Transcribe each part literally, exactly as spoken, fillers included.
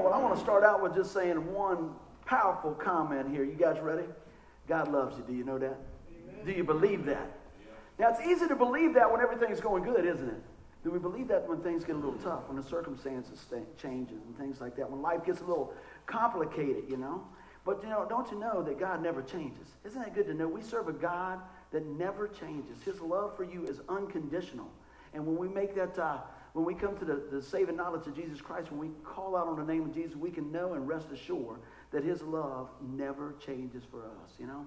Amen. Well, I want to start out with just saying one powerful comment here. You guys ready? God loves you. Do you know that? Amen. Do you believe that? Yeah. Now, it's easy to believe that when everything's going good, isn't it? Do we believe that when things get a little tough, when the circumstances st- changes and things like that, when life gets a little complicated, you know? But, you know, don't you know that God never changes? Isn't that good to know? We serve a God that never changes. His love for you is unconditional. And when we make that, uh, when we come to the, the saving knowledge of Jesus Christ, when we call out on the name of Jesus, we can know and rest assured that his love never changes for us, you know?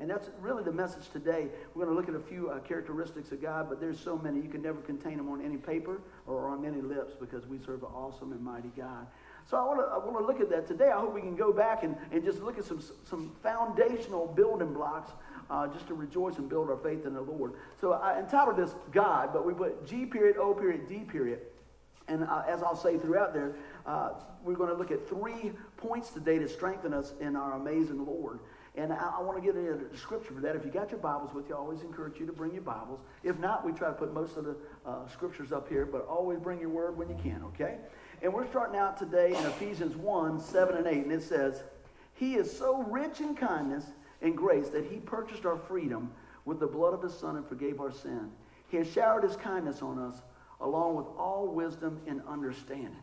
And that's really the message today. We're going to look at a few uh, characteristics of God, but there's so many. You can never contain them on any paper or on any lips because we serve an awesome and mighty God. So I want to I want to look at that today. I hope we can go back and, and just look at some some foundational building blocks uh, just to rejoice and build our faith in the Lord. So I entitled this God, but we put G period, O period, D period. And uh, as I'll say throughout there, uh, we're going to look at three points today to strengthen us in our amazing Lord. And I, I want to get into the scripture for that. If you got your Bibles with you, I always encourage you to bring your Bibles. If not, we try to put most of the uh, scriptures up here, but always bring your word when you can, okay? And we're starting out today in Ephesians one, seven and eight, and it says, "He is so rich in kindness and grace that he purchased our freedom with the blood of his son and forgave our sin. He has showered his kindness on us along with all wisdom and understanding."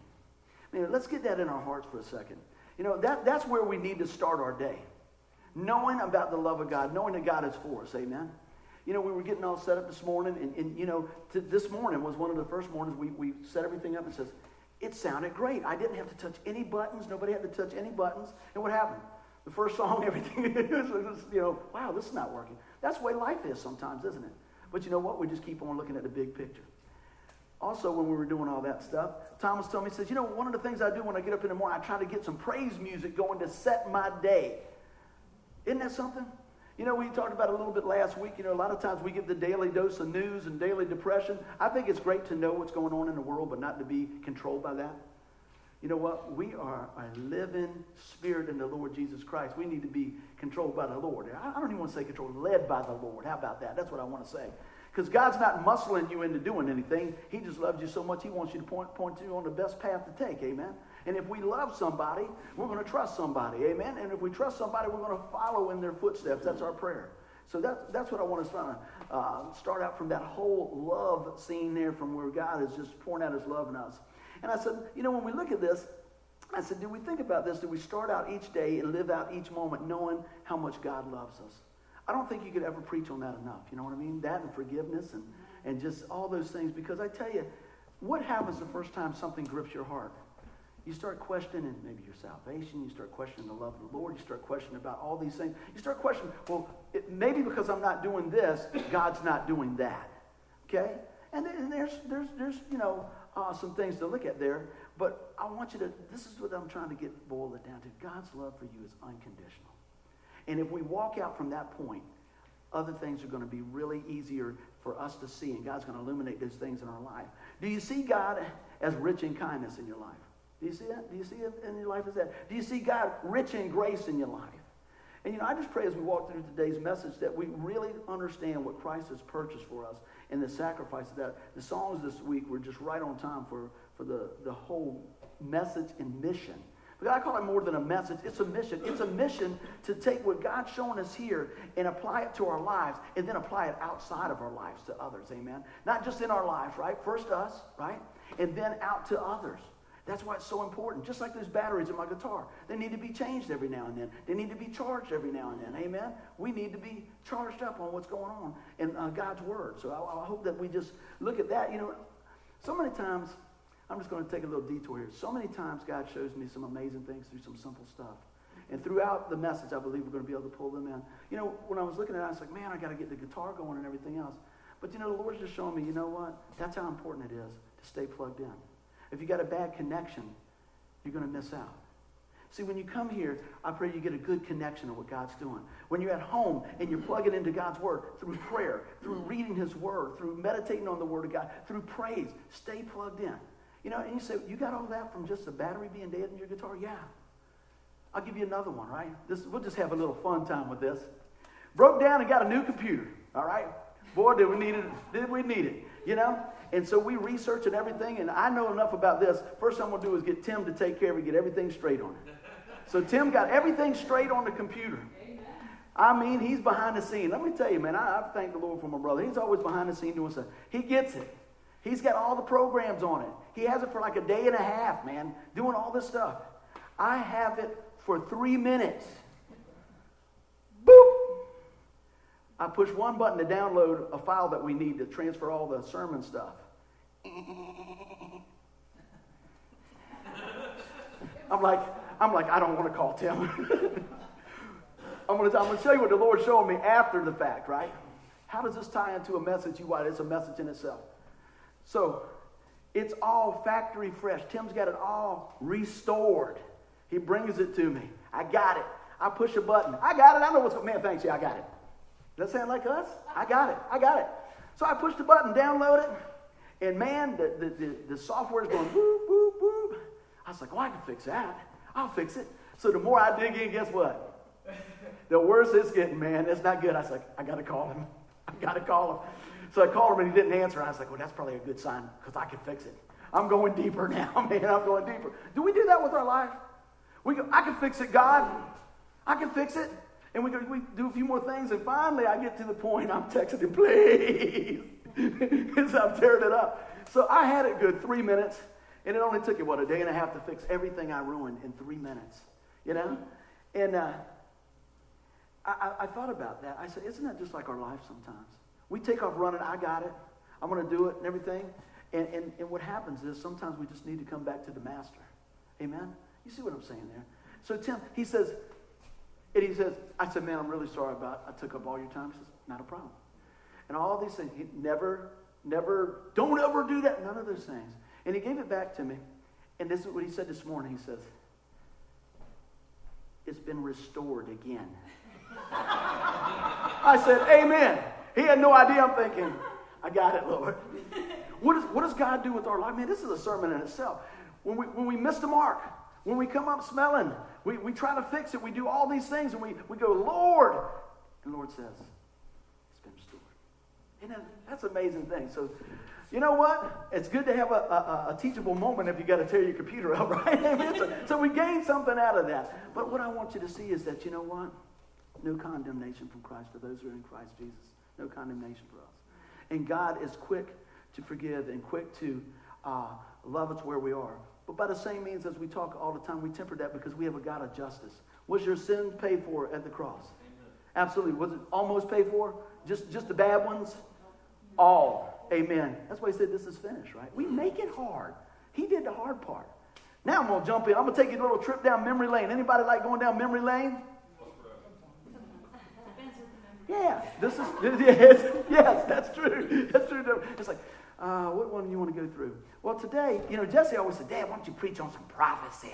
Man, let's get that in our hearts for a second. You know, that, that's where we need to start our day. Knowing about the love of God, knowing that God is for us, amen? You know, we were getting all set up this morning, and, and you know, t- this morning was one of the first mornings we, we set everything up and says, it sounded great. I didn't have to touch any buttons. Nobody had to touch any buttons. And what happened? The first song, everything is, you know, wow, this is not working. That's the way life is sometimes, isn't it? But you know what? We just keep on looking at the big picture. Also, when we were doing all that stuff, Thomas told me, he says, you know, one of the things I do when I get up in the morning, I try to get some praise music going to set my day. Isn't that something? You know, we talked about it a little bit last week. You know, a lot of times we get the daily dose of news and daily depression. I think it's great to know what's going on in the world, but not to be controlled by that. You know what? We are a living spirit in the Lord Jesus Christ. We need to be controlled by the Lord. I don't even want to say controlled, led by the Lord. How about that? That's what I want to say. Because God's not muscling you into doing anything. He just loves you so much, he wants you to point, point you on the best path to take, amen? And if we love somebody, we're going to trust somebody, amen? And if we trust somebody, we're going to follow in their footsteps. That's our prayer. So that, that's what I want to start, uh, start out from that whole love scene there from where God is just pouring out his love in us. And I said, you know, when we look at this, I said, do we think about this? Do we start out each day and live out each moment knowing how much God loves us? I don't think you could ever preach on that enough. You know what I mean? That and forgiveness and, and just all those things. Because I tell you, what happens the first time something grips your heart? You start questioning maybe your salvation. You start questioning the love of the Lord. You start questioning about all these things. You start questioning, well, it, maybe because I'm not doing this, God's not doing that. Okay? And, and there's, there's, there's you know, uh, some things to look at there. But I want you to, this is what I'm trying to get boiled it down to. God's love for you is unconditional. And if we walk out from that point, other things are going to be really easier for us to see, and God's going to illuminate those things in our life. Do you see God as rich in kindness in your life? Do you see that? Do you see it in your life as that? Do you see God rich in grace in your life? And, you know, I just pray as we walk through today's message that we really understand what Christ has purchased for us and the sacrifice of that. The songs this week were just right on time for, for the, the whole message and mission. I call it more than a message. It's a mission. It's a mission to take what God's shown us here and apply it to our lives and then apply it outside of our lives to others. Amen. Not just in our lives, right? First to us, right? And then out to others. That's why it's so important. Just like those batteries in my guitar. They need to be changed every now and then. They need to be charged every now and then. Amen. We need to be charged up on what's going on in uh, God's word. So I, I hope that we just look at that. You know, so many times... I'm just going to take a little detour here. So many times God shows me some amazing things through some simple stuff. And throughout the message, I believe we're going to be able to pull them in. You know, when I was looking at it, I was like, man, I got to get the guitar going and everything else. But, you know, the Lord's just showing me, you know what? That's how important it is to stay plugged in. If you got a bad connection, you're going to miss out. See, when you come here, I pray you get a good connection of what God's doing. When you're at home and you're plugging into God's word through prayer, through reading his word, through meditating on the word of God, through praise, stay plugged in. You know, and you say, you got all that from just the battery being dead in your guitar? Yeah. I'll give you another one, right? This, we'll just have a little fun time with this. Broke down and got a new computer, all right? Boy, did we need it. Did we need it, you know? And so we research and everything, and I know enough about this. First thing I'm going to do is get Tim to take care of it, get everything straight on it. So Tim got everything straight on the computer. I mean, he's behind the scene. Let me tell you, man, I, I thank the Lord for my brother. He's always behind the scene doing something. He gets it. He's got all the programs on it. He has it for like a day and a half, man, doing all this stuff. I have it for three minutes. Boop! I push one button to download a file that we need to transfer all the sermon stuff. I'm like, I'm like, I don't want to call Tim. I'm going to, I'm going to show you what the Lord showed me after the fact, right? How does this tie into a message? You It's a message in itself. So it's all factory fresh. Tim's got it all restored. He brings it to me. I got it. I push a button. I got it. I know what's going on. Man, thanks. Yeah, I got it. Does that sound like us? I got it. I got it. So I push the button, download it, and man, the, the, the, the software is going boop, boop, boop. I was like, oh, I can fix that. I'll fix it. So the more I dig in, guess what? The worse it's getting, man. It's not good. I was like, I got to call him. I got to call him. So I called him and he didn't answer. I was like, well, that's probably a good sign because I can fix it. I'm going deeper now, man. I'm going deeper. Do we do that with our life? We go, I can fix it, God. I can fix it. And we go, we do a few more things, and finally I get to the point I'm texting him, please, because I'm tearing it up. So I had it good three minutes, and it only took, it, what, a day and a half to fix everything I ruined in three minutes, you know? And uh, I, I thought about that. I said, isn't that just like our life sometimes? We take off running, I got it, I'm going to do it and everything, and, and, and what happens is sometimes we just need to come back to the master. Amen? You see what I'm saying there? So Tim, he says... And he says, I said, man, I'm really sorry about I took up all your time. He says, not a problem. And all these things, he never, never, don't ever do that. None of those things. And he gave it back to me. And this is what he said this morning. He says, it's been restored again. I said, amen. He had no idea. I'm thinking, I got it, Lord. What, is, what does God do with our life? Man, this is a sermon in itself. When we, when we miss the mark, when we come up smelling, we, we try to fix it. We do all these things, and we, we go, Lord. And the Lord says, it's been restored. And that, that's an amazing thing. So, you know what? It's good to have a, a, a teachable moment if you got to tear your computer up, right? I mean, so, so we gain something out of that. But what I want you to see is that, you know what? No condemnation from Christ for those who are in Christ Jesus. No condemnation for us. And God is quick to forgive and quick to uh, love us where we are. But by the same means, as we talk all the time, we temper that because we have a God of justice. Was your sin paid for at the cross? Amen. Absolutely. Was it almost paid for? Just, just the bad ones? All. Amen. That's why he said this is finished, right? We make it hard. He did the hard part. Now I'm going to jump in. I'm going to take you a little trip down memory lane. Anybody like going down memory lane? Yeah. This is, yes, yes, that's true. That's true. It's like, Uh, what one do you want to go through? Well, today, you know, Jesse always said, Dad, why don't you preach on some prophecy?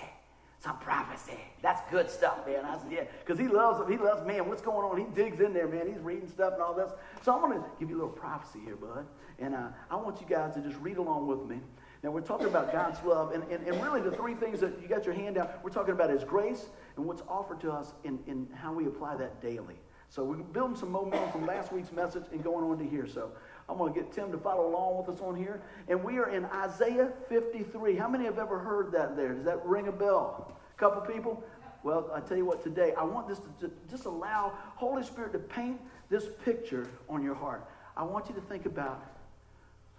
Some prophecy. That's good stuff, man. I said, yeah, because he loves, he loves, man, what's going on? He digs in there, man. He's reading stuff and all this. So I'm going to give you a little prophecy here, bud. And uh, I want you guys to just read along with me. Now, we're talking about God's love. And, and, and really, the three things that you got your hand out, we're talking about is grace and what's offered to us and in, in how we apply that daily. So we're building some momentum from last week's message and going on to here. So I'm going to get Tim to follow along with us on here. And we are in Isaiah fifty-three. How many have ever heard that there? Does that ring a bell? A couple people? Well, I tell you what, today, I want this to just allow Holy Spirit to paint this picture on your heart. I want you to think about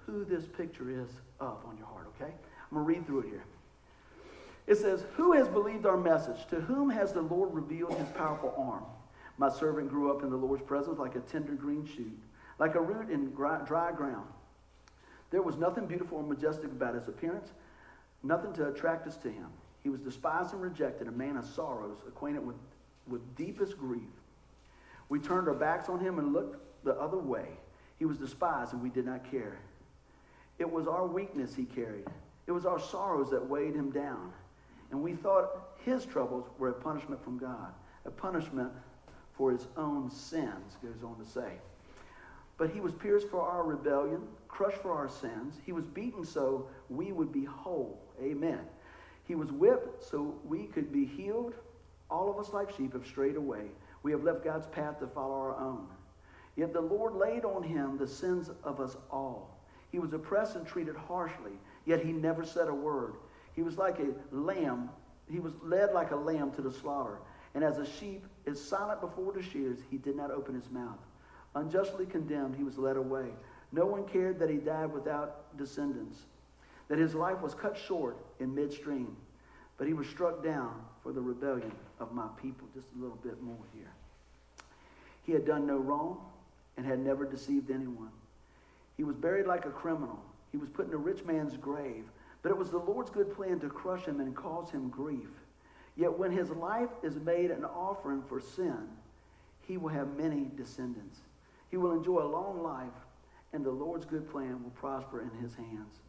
who this picture is of on your heart, okay? I'm going to read through it here. It says, who has believed our message? To whom has the Lord revealed his powerful arm? My servant grew up in the Lord's presence like a tender green shoot, like a root in dry ground. There was nothing beautiful or majestic about his appearance, nothing to attract us to him. He was despised and rejected, a man of sorrows, acquainted with, with deepest grief. We turned our backs on him and looked the other way. He was despised and we did not care. It was our weakness he carried. It was our sorrows that weighed him down. And we thought his troubles were a punishment from God, a punishment for his own sins, goes on to say. But he was pierced for our rebellion, crushed for our sins. He was beaten so we would be whole. Amen. He was whipped so we could be healed. All of us like sheep have strayed away. We have left God's path to follow our own. Yet the Lord laid on him the sins of us all. He was oppressed and treated harshly, yet he never said a word. He was like a lamb. He was led like a lamb to the slaughter. And as a sheep is silent before the shears, he did not open his mouth. Unjustly condemned, he was led away. No one cared that he died without descendants, that his life was cut short in midstream. But he was struck down for the rebellion of my people. Just a little bit more here. He had done no wrong and had never deceived anyone. He was buried like a criminal. He was put in a rich man's grave. But it was the Lord's good plan to crush him and cause him grief. Yet when his life is made an offering for sin, he will have many descendants. He will enjoy a long life, and the Lord's good plan will prosper in his hands.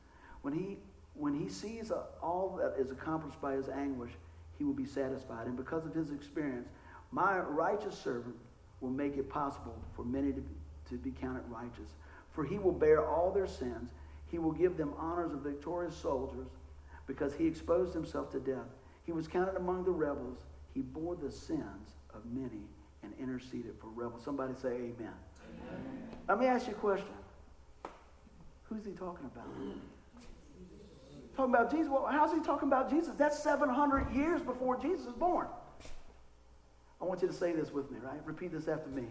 When he when he sees all that is accomplished by his anguish, he will be satisfied. And because of his experience, my righteous servant will make it possible for many to be, to be counted righteous. For he will bear all their sins. He will give them honors of victorious soldiers, because he exposed himself to death. He was counted among the rebels. He bore the sins of many and interceded for rebels. Somebody say amen. Amen. Let me ask you a question. Who's he talking about? Talking about Jesus. Well, how's he talking about Jesus? That's seven hundred years before Jesus was born. I want you to say this with me, right? Repeat this after me.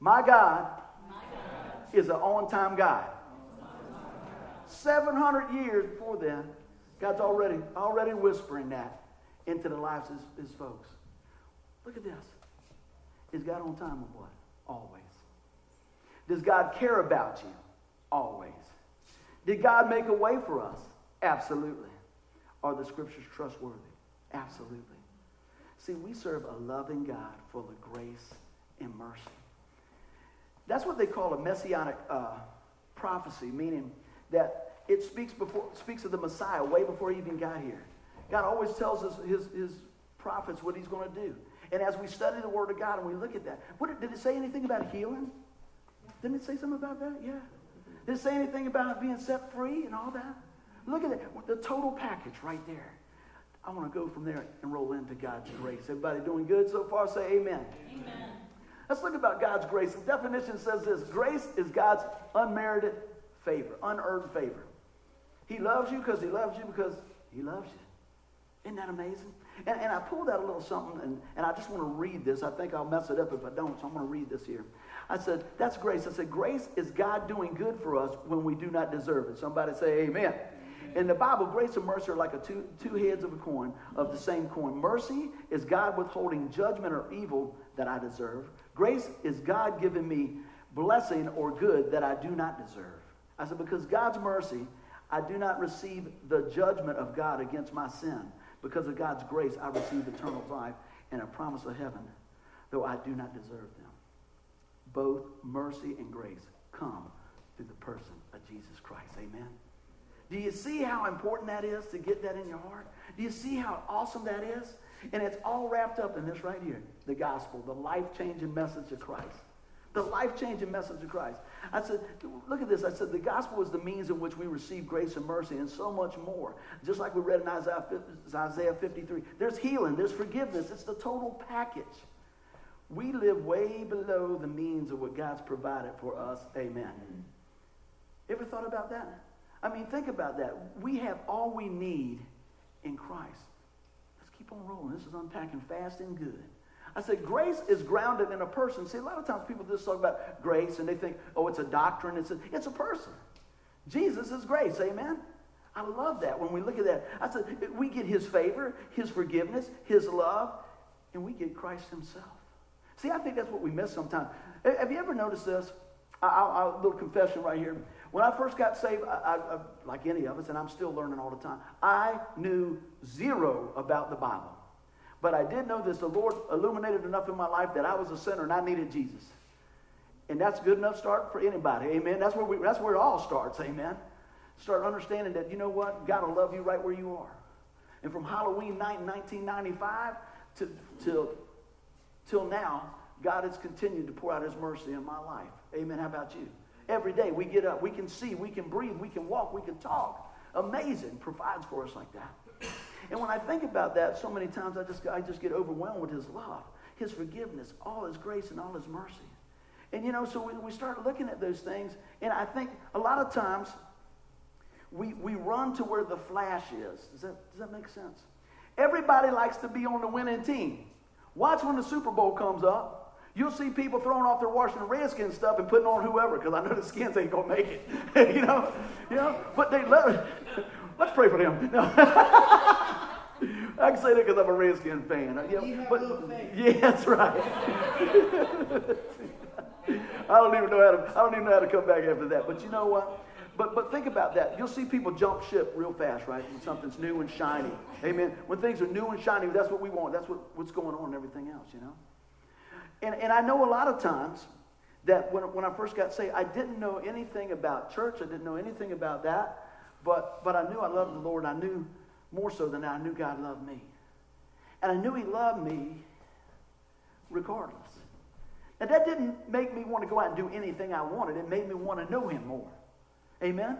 My God, My God. Is an on-time God. seven hundred years before then, God's already already whispering that into the lives of his, his folks. Look at this. Is God on time or what? Always. Does God care about you? Always. Did God make a way for us? Absolutely. Are the scriptures trustworthy? Absolutely. See, we serve a loving God full of grace and mercy. That's what they call a messianic uh, prophecy, meaning that it speaks before speaks of the Messiah way before he even got here. God always tells us his, his prophets what he's going to do. And as we study the Word of God and we look at that, what, did it say anything about healing? Didn't it say something about that? Yeah. Did it say anything about being set free and all that? Look at that. The total package right there. I want to go from there and roll into God's grace. Everybody doing good so far? Say amen. Amen. Let's look about God's grace. The definition says this. Grace is God's unmerited favor, unearned favor. He loves you because he loves you because he loves you. Isn't that amazing? And, and I pulled out a little something, and, and I just want to read this. I think I'll mess it up if I don't, so I'm going to read this here. I said, that's grace. I said, grace is God doing good for us when we do not deserve it. Somebody say amen. Amen. In the Bible, grace and mercy are like a two, two heads of a coin, of the same coin. Mercy is God withholding judgment or evil that I deserve. Grace is God giving me blessing or good that I do not deserve. I said, because God's mercy, I do not receive the judgment of God against my sin. Because of God's grace, I receive eternal life and a promise of heaven, though I do not deserve them. Both mercy and grace come through the person of Jesus Christ. Amen. Do you see how important that is to get that in your heart? Do you see how awesome that is? And it's all wrapped up in this right here, the gospel, the life-changing message of Christ. The life-changing message of Christ. I said, look at this. I said, the gospel is the means in which we receive grace and mercy and so much more. Just like we read in Isaiah fifty-three. There's healing. There's forgiveness. It's the total package. We live way below the means of what God's provided for us. Amen. Mm-hmm. Ever thought about that? I mean, think about that. We have all we need in Christ. Let's keep on rolling. This is unpacking fast and good. I said, grace is grounded in a person. See, a lot of times people just talk about grace and they think, oh, it's a doctrine. It's a, it's a person. Jesus is grace. Amen? I love that when we look at that. I said, we get his favor, his forgiveness, his love, and we get Christ himself. See, I think that's what we miss sometimes. Have you ever noticed this? I, I, a little confession right here. When I first got saved, I, I, like any of us, and I'm still learning all the time, I knew zero about the Bible. But I did know this, the Lord illuminated enough in my life that I was a sinner and I needed Jesus. And that's a good enough start for anybody, amen? That's where we. That's where it all starts, amen? Start understanding that, you know what? God will love you right where you are. And from Halloween night in nineteen ninety-five to, till, till now, God has continued to pour out his mercy in my life. Amen, how about you? Every day we get up, we can see, we can breathe, we can walk, we can talk. Amazing, provides for us like that. And when I think about that, so many times I just I just get overwhelmed with his love, his forgiveness, all his grace, and all his mercy. And, you know, so we, we start looking at those things. And I think a lot of times we we run to where the flash is. Does that, does that make sense? Everybody likes to be on the winning team. Watch when the Super Bowl comes up. You'll see people throwing off their Washington Redskins stuff and putting on whoever, because I know the Skins ain't going to make it. you know? you know. But they love it. Let's pray for them. No. I can say that because I'm a Redskin fan. You know? you but, yeah, that's right. I don't even know how to. I don't even know how to come back after that. But you know what? But but think about that. You'll see people jump ship real fast, right? When something's new and shiny. Amen. When things are new and shiny, that's what we want. That's what, what's going on and everything else, you know? And and I know a lot of times that when when I first got saved, I didn't know anything about church. I didn't know anything about that. But but I knew I loved the Lord. I knew more so than I knew God loved me. And I knew he loved me regardless. Now that didn't make me want to go out and do anything I wanted. It made me want to know him more. Amen?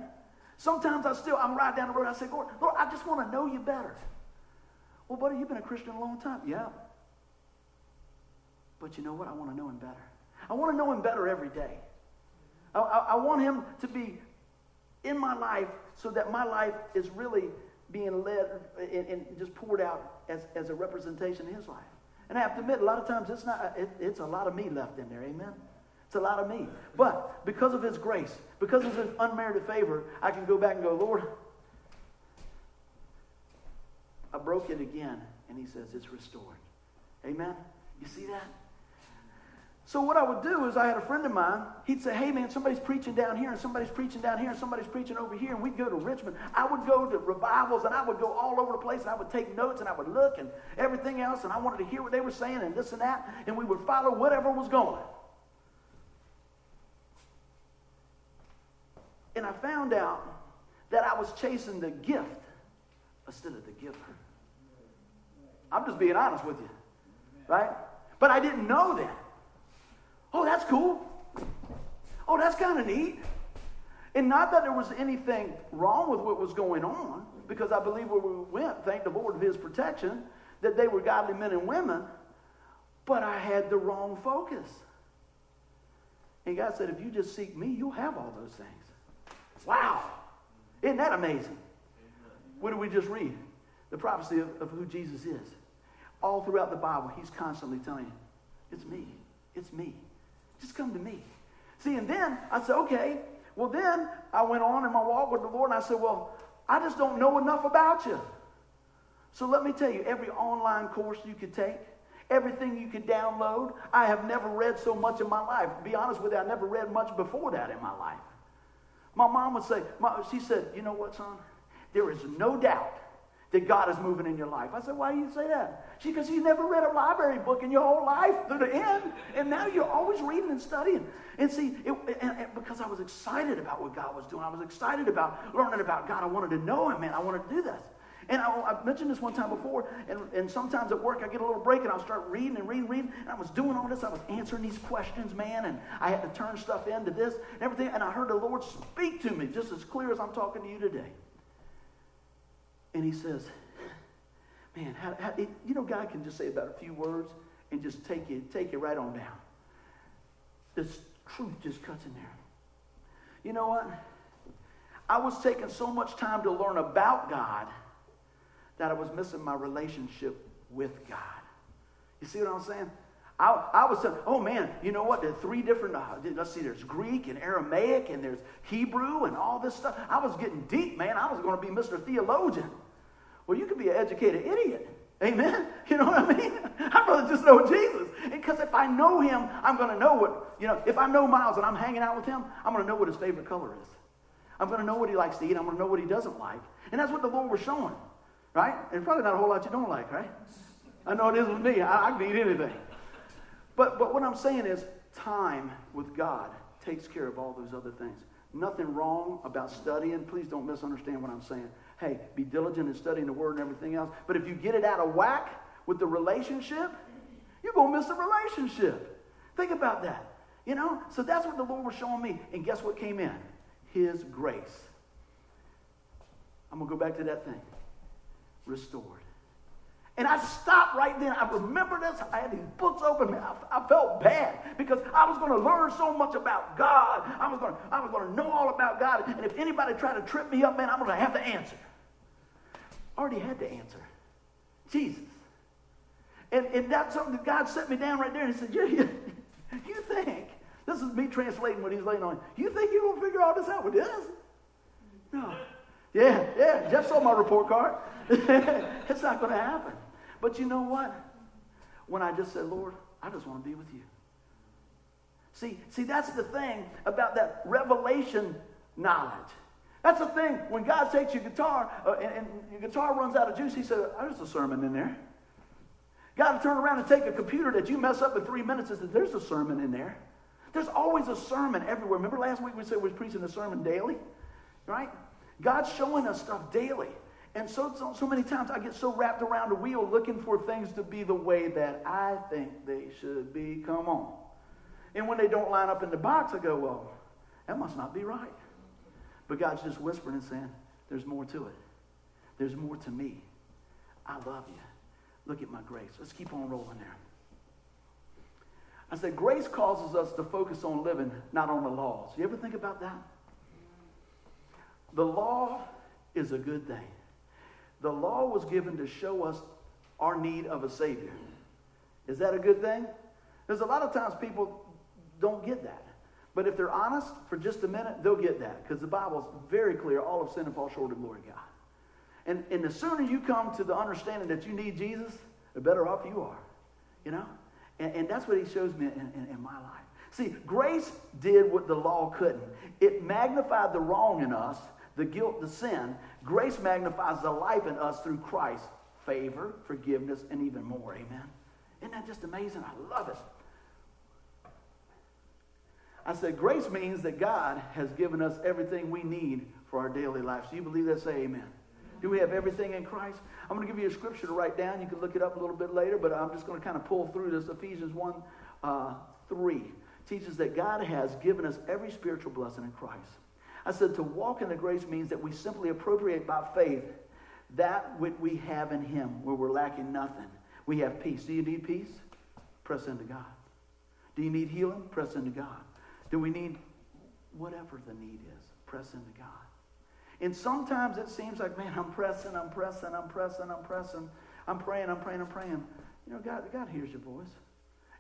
Sometimes I still, I'm right down the road. I say, Lord, Lord, I just want to know you better. Well, buddy, you've been a Christian a long time. Yeah. But you know what? I want to know him better. I want to know him better every day. I, I, I want him to be in my life so that my life is really being led and, and just poured out as, as a representation of his life. And I have to admit, a lot of times it's not it, it's a lot of me left in there, amen? It's a lot of me. But because of his grace, because of his unmerited favor, I can go back and go, Lord, I broke it again. And he says, it's restored. Amen? You see that? So what I would do is I had a friend of mine. He'd say, hey, man, somebody's preaching down here, and somebody's preaching down here, and somebody's preaching over here. And we'd go to Richmond. I would go to revivals, and I would go all over the place, and I would take notes, and I would look, and everything else. And I wanted to hear what they were saying and this and that. And we would follow whatever was going. And I found out that I was chasing the gift instead of the giver. I'm just being honest with you, right? But I didn't know that. Oh, that's cool. Oh, that's kind of neat. And not that there was anything wrong with what was going on, because I believe where we went, thank the Lord of his protection, that they were godly men and women, but I had the wrong focus. And God said, if you just seek me, you'll have all those things. Wow. Isn't that amazing? What did we just read? The prophecy of, of who Jesus is. All throughout the Bible, he's constantly telling you, it's me. It's me. Just come to me. See, and then I said, okay. Well, then I went on in my walk with the Lord, and I said, well, I just don't know enough about you. So let me tell you, every online course you could take, everything you could download, I have never read so much in my life. To be honest with you, I never read much before that in my life. My mom would say, my, she said, you know what, son? There is no doubt that God is moving in your life. I said, why do you say that? She, because you never read a library book in your whole life to the end, and now you're always reading and studying. And see, it, and, and because I was excited about what God was doing, I was excited about learning about God. I wanted to know him, man. I wanted to do this. And I, I mentioned this one time before, and, and sometimes at work I get a little break, and I'll start reading and reading, reading, and I was doing all this. I was answering these questions, man, and I had to turn stuff into this and everything, and I heard the Lord speak to me just as clear as I'm talking to you today. And he says, man, how, how, it, you know, God can just say about a few words and just take it, take it right on down. This truth just cuts in there. You know what? I was taking so much time to learn about God that I was missing my relationship with God. You see what I'm saying? I, I was saying, oh, man, you know what? There are three different, uh, let's see, there's Greek and Aramaic and there's Hebrew and all this stuff. I was getting deep, man. I was going to be Mister Theologian. Well, you could be an educated idiot. Amen? You know what I mean? I'd rather just know Jesus. Because if I know him, I'm going to know what, you know, if I know Miles and I'm hanging out with him, I'm going to know what his favorite color is. I'm going to know what he likes to eat. I'm going to know what he doesn't like. And that's what the Lord was showing, right? And probably not a whole lot you don't like, right? I know it is with me. I, I can eat anything. But but what I'm saying is time with God takes care of all those other things. Nothing wrong about studying. Please don't misunderstand what I'm saying. Hey, be diligent in studying the word and everything else. But if you get it out of whack with the relationship, you're going to miss the relationship. Think about that. You know? So that's what the Lord was showing me. And guess what came in? His grace. I'm going to go back to that thing. Restored. And I stopped right then. I remember this. I had these books open. Man, I, I felt bad because I was going to learn so much about God. I was going to, I was going to know all about God. And if anybody tried to trip me up, man, I'm going to have the answer. I already had the answer. Jesus. And, and that's something that God set me down right there and he said, you, you, you think, this is me translating what he's laying on, you think you're going to figure all this out with this? No. Yeah, yeah, Jeff saw my report card. It's not going to happen. But you know what? When I just said, Lord, I just want to be with you. See, see, that's the thing about that revelation knowledge. That's the thing, when God takes your guitar uh, and, and your guitar runs out of juice, he said, oh, there's a sermon in there. God will turn around and take a computer that you mess up in three minutes and say, there's a sermon in there. There's always a sermon everywhere. Remember last week we said we were preaching a sermon daily? Right? God's showing us stuff daily. And so, so, so many times I get so wrapped around the wheel looking for things to be the way that I think they should be. Come on. And when they don't line up in the box, I go, well, that must not be right. But God's just whispering and saying, there's more to it. There's more to me. I love you. Look at my grace. Let's keep on rolling there. I said, grace causes us to focus on living, not on the laws. You ever think about that? The law is a good thing. The law was given to show us our need of a Savior. Is that a good thing? There's a lot of times people don't get that. But if they're honest for just a minute, they'll get that. Because the Bible's very clear. All have sinned and fall short of the glory of God. And, and the sooner you come to the understanding that you need Jesus, the better off you are, you know? And, and that's what he shows me in, in, in my life. See, grace did what the law couldn't. It magnified the wrong in us, the guilt, the sin. Grace magnifies the life in us through Christ, favor, forgiveness, and even more, amen? Isn't that just amazing? I love it. I said, grace means that God has given us everything we need for our daily life. So you believe that? Say amen. Do we have everything in Christ? I'm going to give you a scripture to write down. You can look it up a little bit later, but I'm just going to kind of pull through this. Ephesians one, uh, three teaches that God has given us every spiritual blessing in Christ. I said to walk in the grace means that we simply appropriate by faith that which we have in him where we're lacking nothing. We have peace. Do you need peace? Press into God. Do you need healing? Press into God. Do we need whatever the need is? Press into God. And sometimes it seems like, man, I'm pressing, I'm pressing, I'm pressing, I'm pressing. I'm praying, I'm praying, I'm praying. You know, God, God hears your voice.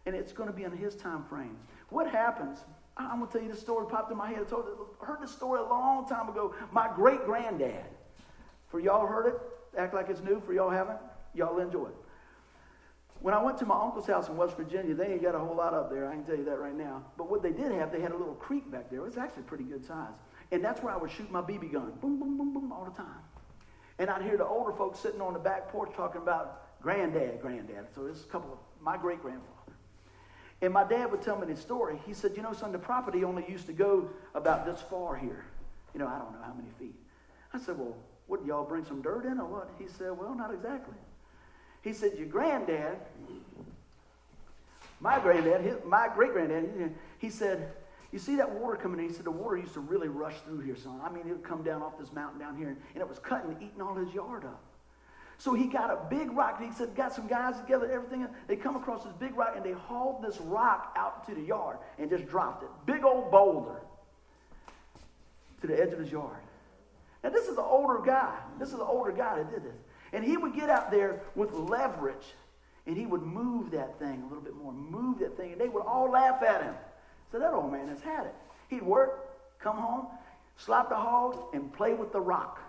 And it's going to be in his time frame. What happens? I'm going to tell you this story popped in my head. I told, heard this story a long time ago. My great-granddad. For y'all heard it, act like it's new. For y'all haven't, y'all enjoy it. When I went to my uncle's house in West Virginia, they ain't got a whole lot up there. I can tell you that right now. But what they did have, they had a little creek back there. It was actually pretty good size. And that's where I would shoot my B B gun. Boom, boom, boom, boom, all the time. And I'd hear the older folks sitting on the back porch talking about granddad, granddad. So this is a couple of my great-grandfather. And my dad would tell me this story. He said, you know, son, the property only used to go about this far here. You know, I don't know how many feet. I said, well, what, y'all bring some dirt in or what? He said, well, not exactly. He said, your granddad, my granddad, his, my great-granddad, he said, you see that water coming in? He said, the water used to really rush through here, son. I mean, it would come down off this mountain down here, and it was cutting, eating all his yard up. So he got a big rock. And he said, got some guys together, everything. They come across this big rock, and they hauled this rock out to the yard and just dropped it. Big old boulder to the edge of his yard. Now, this is an older guy. This is an older guy that did this. And he would get out there with leverage, and he would move that thing a little bit more, move that thing, and they would all laugh at him. So that old man has had it. He'd work, come home, slap the hogs, and play with the rock.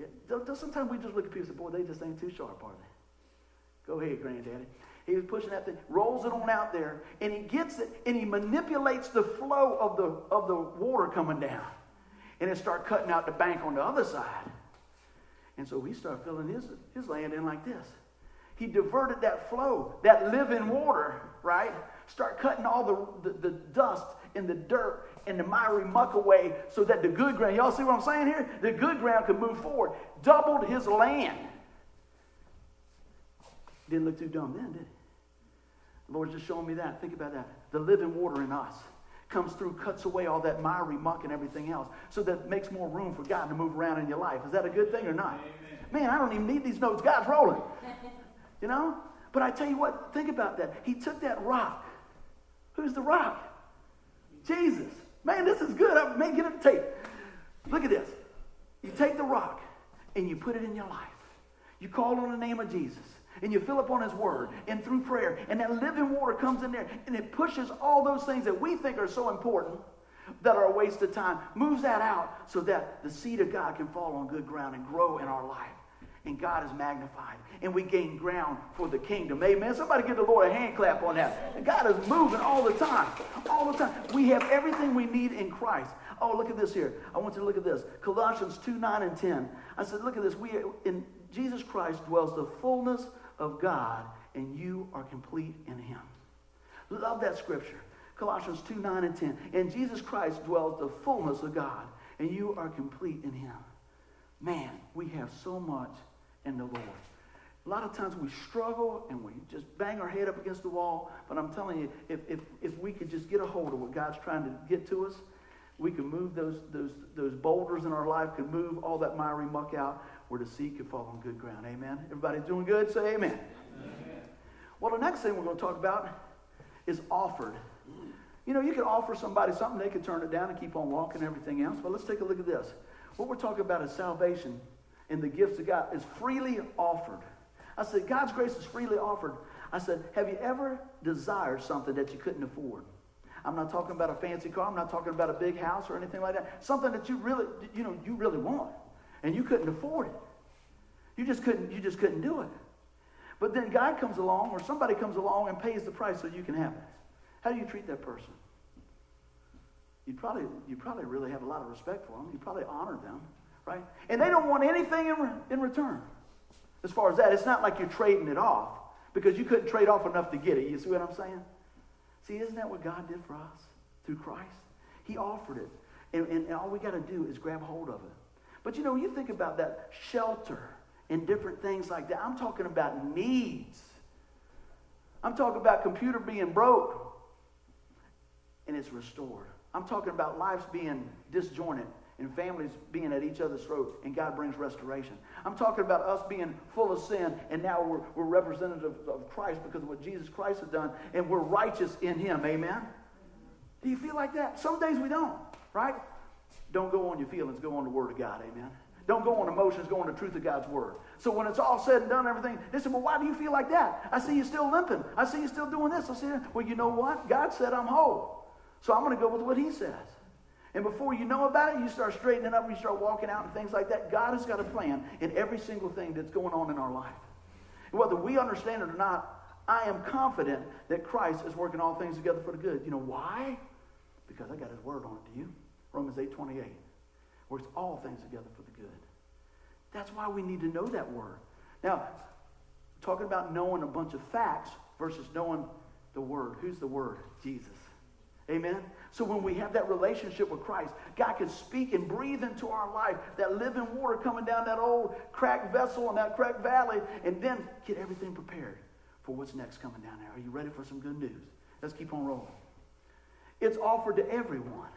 It, sometimes we just look at people and say, boy, they just ain't too sharp, are they? Go ahead, granddaddy. He was pushing that thing, rolls it on out there, and he gets it, and he manipulates the flow of the, of the water coming down. And it starts cutting out the bank on the other side. And so he started filling his, his land in like this. He diverted that flow, that living water, right? Start cutting all the, the, the dust and the dirt and the miry muck away so that the good ground, y'all see what I'm saying here? The good ground could move forward. Doubled his land. Didn't look too dumb then, did it? The Lord's just showing me that. Think about that. The living water in us. comes through, cuts away all that miry muck and everything else, so that makes more room for God to move around in your life. Is that a good thing or not? Amen. Man, I don't even need these notes. God's rolling. You know? But I tell you what, think about that. He took that rock. Who's the rock? Jesus. Man, this is good. I may get a tape. Look at this. You take the rock and you put it in your life. You call on the name of Jesus. And you fill up on his word and through prayer. And that living water comes in there. And it pushes all those things that we think are so important that are a waste of time. Moves that out so that the seed of God can fall on good ground and grow in our life. And God is magnified. And we gain ground for the kingdom. Amen. Somebody give the Lord a hand clap on that. And God is moving all the time. All the time. We have everything we need in Christ. Oh, look at this here. I want you to look at this. Colossians two, nine, and ten. I said, look at this. We in Jesus Christ dwells the fullness of God, and you are complete in him. Love that scripture. Colossians two, nine, and ten. In Jesus Christ dwells the fullness of God, and you are complete in him. Man, we have so much in the Lord. A lot of times we struggle and we just bang our head up against the wall, but I'm telling you, if if, if we could just get a hold of what God's trying to get to us, we can move those, those, those boulders in our life, could move all that miry muck out, where the seed could fall on good ground. Amen. Everybody doing good? Say amen. Amen. Well, the next thing we're going to talk about is offered. You know, you can offer somebody something, they could turn it down and keep on walking and everything else. But let's take a look at this. What we're talking about is salvation, and the gifts of God is freely offered. I said, God's grace is freely offered. I said, have you ever desired something that you couldn't afford? I'm not talking about a fancy car. I'm not talking about a big house or anything like that. Something that you really, you know, you really want. And you couldn't afford it. You just couldn't, you just couldn't do it. But then God comes along, or somebody comes along and pays the price so you can have it. How do you treat that person? You probably, you probably really have a lot of respect for them. You probably honor them, right? And they don't want anything in, in return. As far as that, it's not like you're trading it off because you couldn't trade off enough to get it. You see what I'm saying? See, isn't that what God did for us through Christ? He offered it. And, and, and all we got to do is grab hold of it. But you know, you think about that shelter and different things like that. I'm talking about needs. I'm talking about computer being broke and it's restored. I'm talking about lives being disjointed and families being at each other's throat and God brings restoration. I'm talking about us being full of sin and now we're, we're representatives of Christ because of what Jesus Christ has done and we're righteous in him. Amen? Do you feel like that? Some days we don't, right? Don't go on your feelings, go on the word of God, amen? Don't go on emotions, go on the truth of God's word. So when it's all said and done, everything, they said, well, why do you feel like that? I see you still limping. I see you still doing this. I see you. Well, you know what? God said I'm whole. So I'm going to go with what he says. And before you know about it, you start straightening up, you start walking out and things like that. God has got a plan in every single thing that's going on in our life. And whether we understand it or not, I am confident that Christ is working all things together for the good. You know why? Because I got his word on it, do you? Romans eight twenty-eight works all things together for the good. That's why we need to know that word. Now, talking about knowing a bunch of facts versus knowing the word. Who's the word? Jesus. Amen? So when we have that relationship with Christ, God can speak and breathe into our life, that living water coming down that old cracked vessel and that cracked valley, and then get everything prepared for what's next coming down there. Are you ready for some good news? Let's keep on rolling. It's offered to everyone.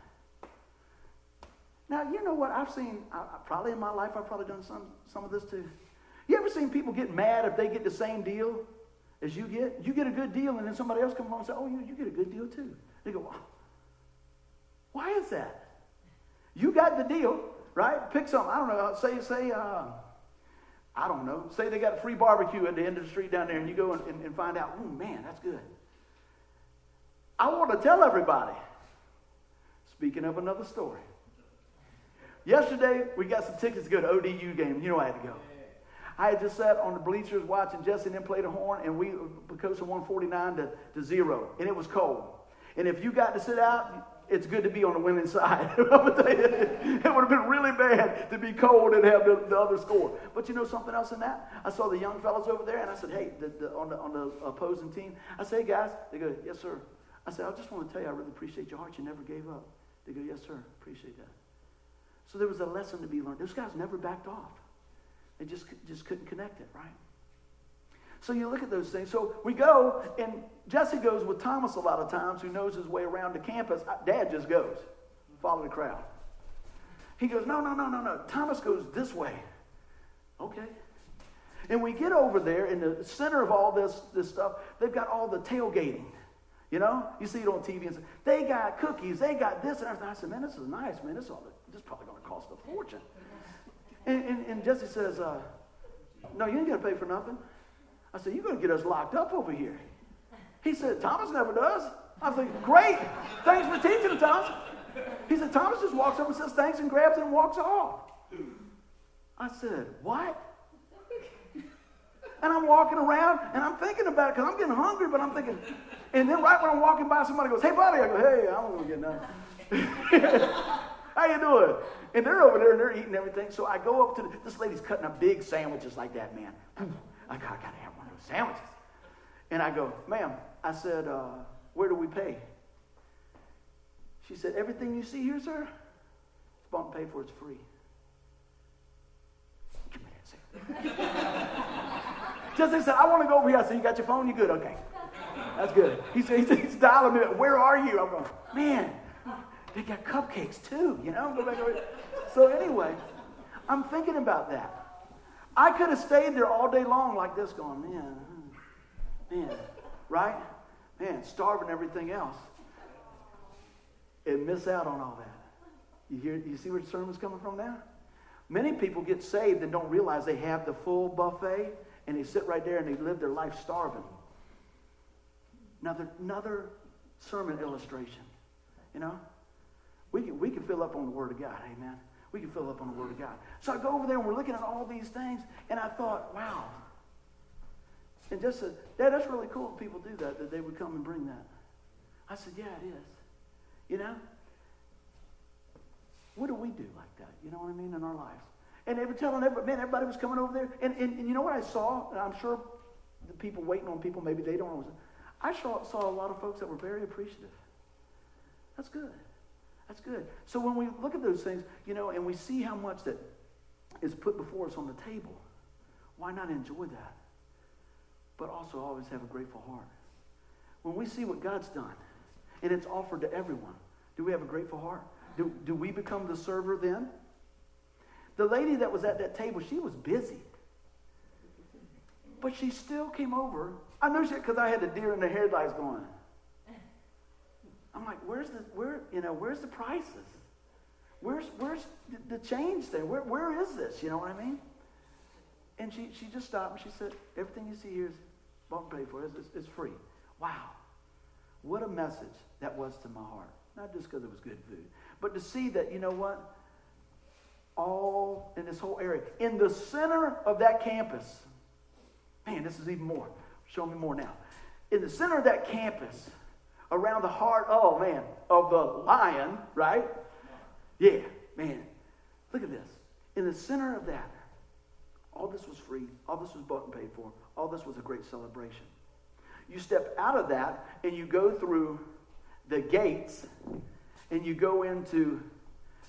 Now, you know what I've seen, I, I probably in my life, I've probably done some, some of this too. You ever seen people get mad if they get the same deal as you get? You get a good deal, and then somebody else comes along and says, oh, you, you get a good deal too. They go, well, why is that? You got the deal, right? Pick something. I don't know. Say, say uh, I don't know. Say they got a free barbecue at the end of the street down there, and you go and, and, and find out, oh, man, that's good. I want to tell everybody. Speaking of another story. Yesterday, we got some tickets to go to O D U game. You know I had to go. I had just sat on the bleachers watching Jesse and them play the horn, and we Pocosa won forty-nine to zero, and it was cold. And if you got to sit out, it's good to be on the winning side. I would tell you, it would have been really bad to be cold and have the, the other score. But you know something else in that? I saw the young fellas over there, and I said, hey, the, the, on, the, on the opposing team, I said, hey, guys. They go, yes, sir. I said, I just want to tell you, I really appreciate your heart. You never gave up. They go, yes, sir. Appreciate that. So there was a lesson to be learned. Those guys never backed off. They just, just couldn't connect it, right? So you look at those things. So we go, and Jesse goes with Thomas a lot of times, who knows his way around the campus. Dad just goes, follow the crowd. He goes, no, no, no, no, no. Thomas goes this way. Okay. And we get over there in the center of all this, this stuff. They've got all the tailgating. You know, you see it on T V and say, they got cookies, they got this and everything. I said, man, this is nice, man. This is all the, this is probably going to cost a fortune. And, and, and Jesse says, uh, no, you ain't got to pay for nothing. I said, you're going to get us locked up over here. He said, Thomas never does. I was like, great. Thanks for teaching, Thomas. He said, Thomas just walks up and says thanks and grabs it and walks off. I said, what? And I'm walking around, and I'm thinking about it, because I'm getting hungry, but I'm thinking, and then right when I'm walking by, somebody goes, hey, buddy. I go, hey, I don't want to get nothing. How you doing? And they're over there, and they're eating everything. So I go up to, the, this lady's cutting up big sandwiches like that, man. I got, I got to have one of those sandwiches. And I go, ma'am, I said, uh, where do we pay? She said, everything you see here, sir, it's bought and paid for, it's free. Give me that sandwich. Jesse said, I want to go over here. I said, you got your phone? You good? Okay. That's good. He said, he's, he's dialing me. Where are you? I'm going, man, they got cupcakes too, you know? Go back over here. So anyway, I'm thinking about that. I could have stayed there all day long like this going, man, man, right? Man, starving everything else. And miss out on all that. You hear? You see where the sermon's coming from now? Many people get saved and don't realize they have the full buffet. And they sit right there and they live their life starving. Another, another sermon illustration. You know? We can, we can fill up on the Word of God. Amen. We can fill up on the Word of God. So I go over there and we're looking at all these things. And I thought, wow. And just said, Dad, that's really cool if people do that, that they would come and bring that. I said, yeah, it is. You know? What do we do like that? You know what I mean? In our lives. And they were telling everybody, man, everybody was coming over there. And, and, and you know what I saw? And I'm sure the people waiting on people, maybe they don't know. I saw, saw a lot of folks that were very appreciative. That's good. That's good. So when we look at those things, you know, and we see how much that is put before us on the table, why not enjoy that? But also always have a grateful heart. When we see what God's done, and it's offered to everyone, do we have a grateful heart? Do, do we become the server then? The lady that was at that table, she was busy. But she still came over. I know she, because I had the deer in the headlights going. I'm like, where's the where you know, where's the prices? Where's where's the, the change thing? Where where is this? You know what I mean? And she, she just stopped and she said, everything you see here is bought and paid for. It's, it's, it's free. Wow. What a message that was to my heart. Not just because it was good food, but to see that, you know what? All in this whole area. In the center of that campus. Man, this is even more. Show me more now. In the center of that campus, around the heart, oh man, of the lion, right? Yeah, man. Look at this. In the center of that, all this was free. All this was bought and paid for. All this was a great celebration. You step out of that and you go through the gates and you go into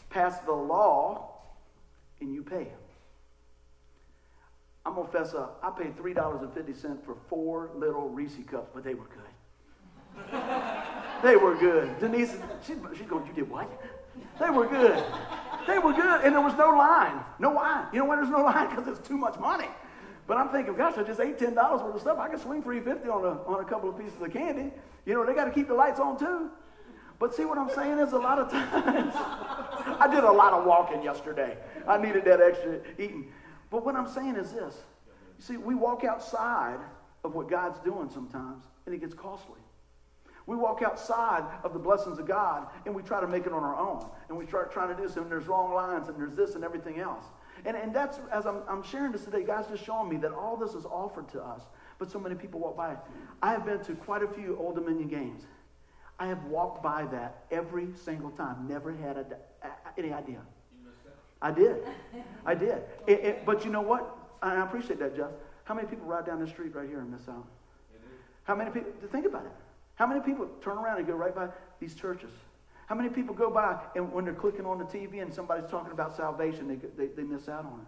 pass the law. And you pay. I'm going to fess up. I paid three dollars and fifty cents for four little Reese cups, but they were good. They were good. Denise, she, she's going, you did what? They were good. They were good, and there was no line. No line. You know why there's no line? Because it's too much money. But I'm thinking, gosh, I just ate ten dollars worth of stuff. I can swing three fifty on a, on a couple of pieces of candy. You know, they got to keep the lights on, too. But see what I'm saying is a lot of times, I did a lot of walking yesterday. I needed that extra eating. But what I'm saying is this. You see, we walk outside of what God's doing sometimes, and it gets costly. We walk outside of the blessings of God, and we try to make it on our own. And we start trying to do something, and there's long lines, and there's this and everything else. And, and that's, as I'm, I'm sharing this today, God's just showing me that all this is offered to us, but so many people walk by it. I have been to quite a few Old Dominion games. I have walked by that every single time. Never had a, a, any idea. I did. I did. It, it, but you know what? I appreciate that, Jeff. How many people ride down the street right here and miss out? How many people? Think about it. How many people turn around and go right by these churches? How many people go by and when they're clicking on the T V and somebody's talking about salvation, they they, they miss out on it?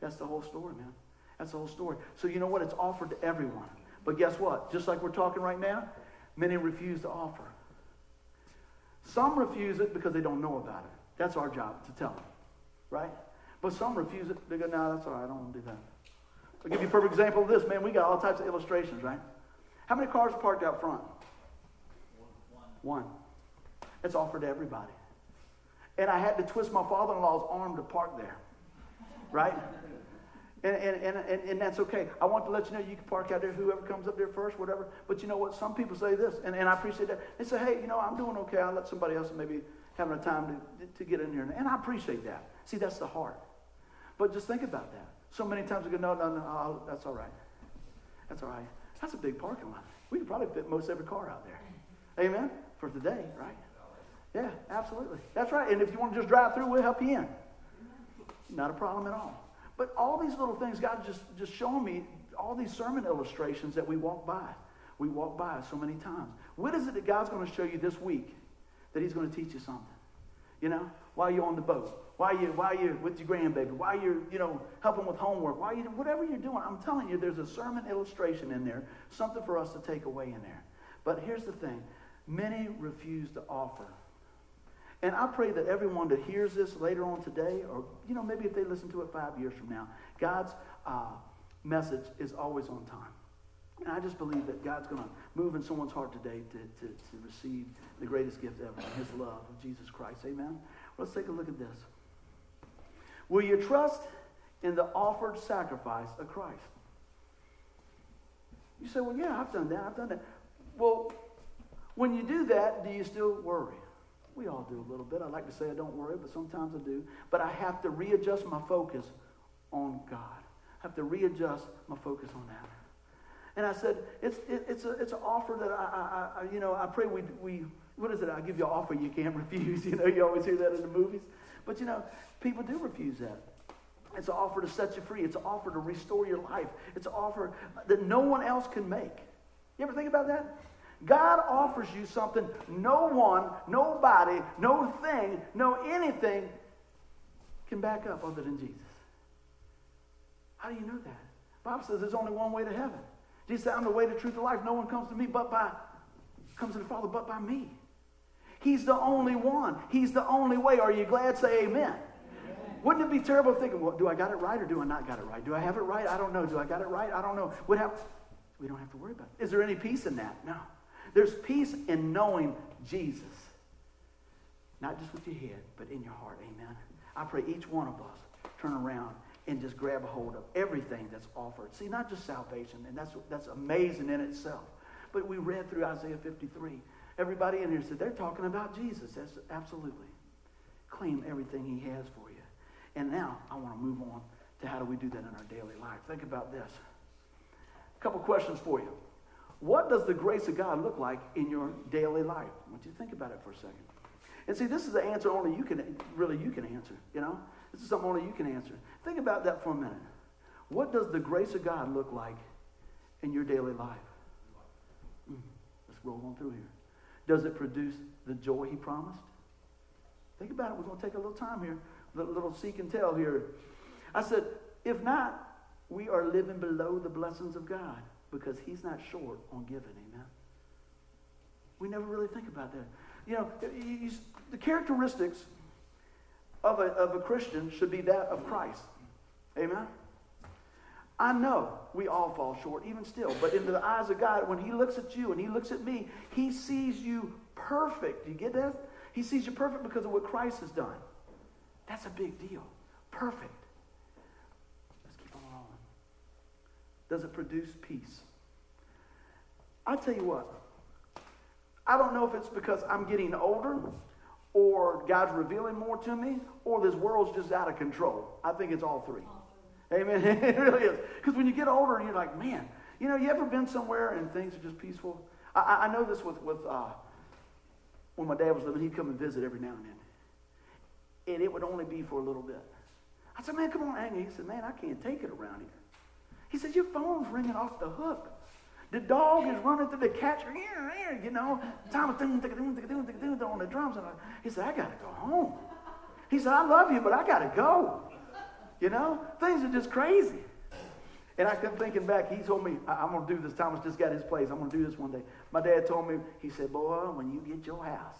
That's the whole story, man. That's the whole story. So you know what? It's offered to everyone. But guess what? Just like we're talking right now, many refuse to offer. Some refuse it because they don't know about it. That's our job to tell them, right? But some refuse it. They go, no, that's all right. I don't want to do that. I'll give you a perfect example of this, man. We got all types of illustrations, right? How many cars are parked out front? One. One. It's offered to everybody. And I had to twist my father-in-law's arm to park there, right? And, and, and, and that's okay. I want to let you know you can park out there, whoever comes up there first, whatever. But you know what? Some people say this, and, and I appreciate that. They say, hey, you know, I'm doing okay. I'll let somebody else maybe having a time to, to get in here. And I appreciate that. See, that's the heart. But just think about that. So many times we go, no, no, no, I'll, that's all right. That's all right. That's a big parking lot. We could probably fit most every car out there. Amen? For today, right? Yeah, absolutely. That's right. And if you want to just drive through, we'll help you in. Not a problem at all. But all these little things, God just, just showing me all these sermon illustrations that we walk by. We walk by so many times. What is it that God's going to show you this week that he's going to teach you something? You know, while you're on the boat, while you while you're with your grandbaby, while you're, you know, helping with homework, while you whatever you're doing, I'm telling you, there's a sermon illustration in there, something for us to take away in there. But here's the thing. Many refuse to offer. And I pray that everyone that hears this later on today, or, you know, maybe if they listen to it five years from now, God's uh, message is always on time. And I just believe that God's going to move in someone's heart today to, to, to receive the greatest gift ever, his love of Jesus Christ. Amen? Let's take a look at this. Will you trust in the offered sacrifice of Christ? You say, well, yeah, I've done that. I've done that. Well, when you do that, do you still worry? We all do a little bit. I like to say I don't worry, but sometimes I do. But I have to readjust my focus on God. I have to readjust my focus on that. And I said, it's it, it's a it's an offer that I, I, I you know I pray we we what is it? I give you an offer you can't refuse. You know, you always hear that in the movies. But you know, people do refuse that. It's an offer to set you free. It's an offer to restore your life. It's an offer that no one else can make. You ever think about that? God offers you something no one, nobody, no thing, no anything can back up other than Jesus. How do you know that? The Bible says there's only one way to heaven. Jesus said, I'm the way, the truth, the life. No one comes to me but by, comes to the Father but by me. He's the only one. He's the only way. Are you glad? Say amen. Wouldn't it be terrible thinking, well, do I got it right or do I not got it right? Do I have it right? I don't know. Do I got it right? I don't know. What happened? We don't have to worry about it. Is there any peace in that? No. There's peace in knowing Jesus. Not just with your head, but in your heart. Amen. I pray each one of us turn around and just grab a hold of everything that's offered. See, not just salvation, and that's that's amazing in itself. But we read through Isaiah fifty-three. Everybody in here said, they're talking about Jesus. That's absolutely. Claim everything he has for you. And now I want to move on to how do we do that in our daily life. Think about this. A couple questions for you. What does the grace of God look like in your daily life? I want you to think about it for a second. And see, this is the answer only you can, really you can answer, you know? This is something only you can answer. Think about that for a minute. What does the grace of God look like in your daily life? Mm, let's roll on through here. Does it produce the joy he promised? Think about it. We're going to take a little time here, a little, little seek and tell here. I said, if not, we are living below the blessings of God. Because he's not short on giving, amen? We never really think about that. You know, you, you, the characteristics of a, of a Christian should be that of Christ, amen? I know we all fall short, even still. But in the eyes of God, when he looks at you and he looks at me, he sees you perfect. You get that? He sees you perfect because of what Christ has done. That's a big deal. Perfect. Does it produce peace? I tell you what, I don't know if it's because I'm getting older or God's revealing more to me or this world's just out of control. I think it's all three. Amen. It really is. Because when you get older and you're like, man, you know, you ever been somewhere and things are just peaceful? I, I know this with, with uh, when my dad was living, he'd come and visit every now and then. And it would only be for a little bit. I said, man, come on, hang on. He said, man, I can't take it around here. He says, your phone's ringing off the hook. The dog is running through the catcher, you know. Time is doing on the drums. And I, he said, I got to go home. He said, I love you, but I got to go. You know, things are just crazy. And I kept thinking back. He told me, I- I'm going to do this. Thomas just got his place. I'm going to do this one day. My dad told me, he said, boy, when you get your house.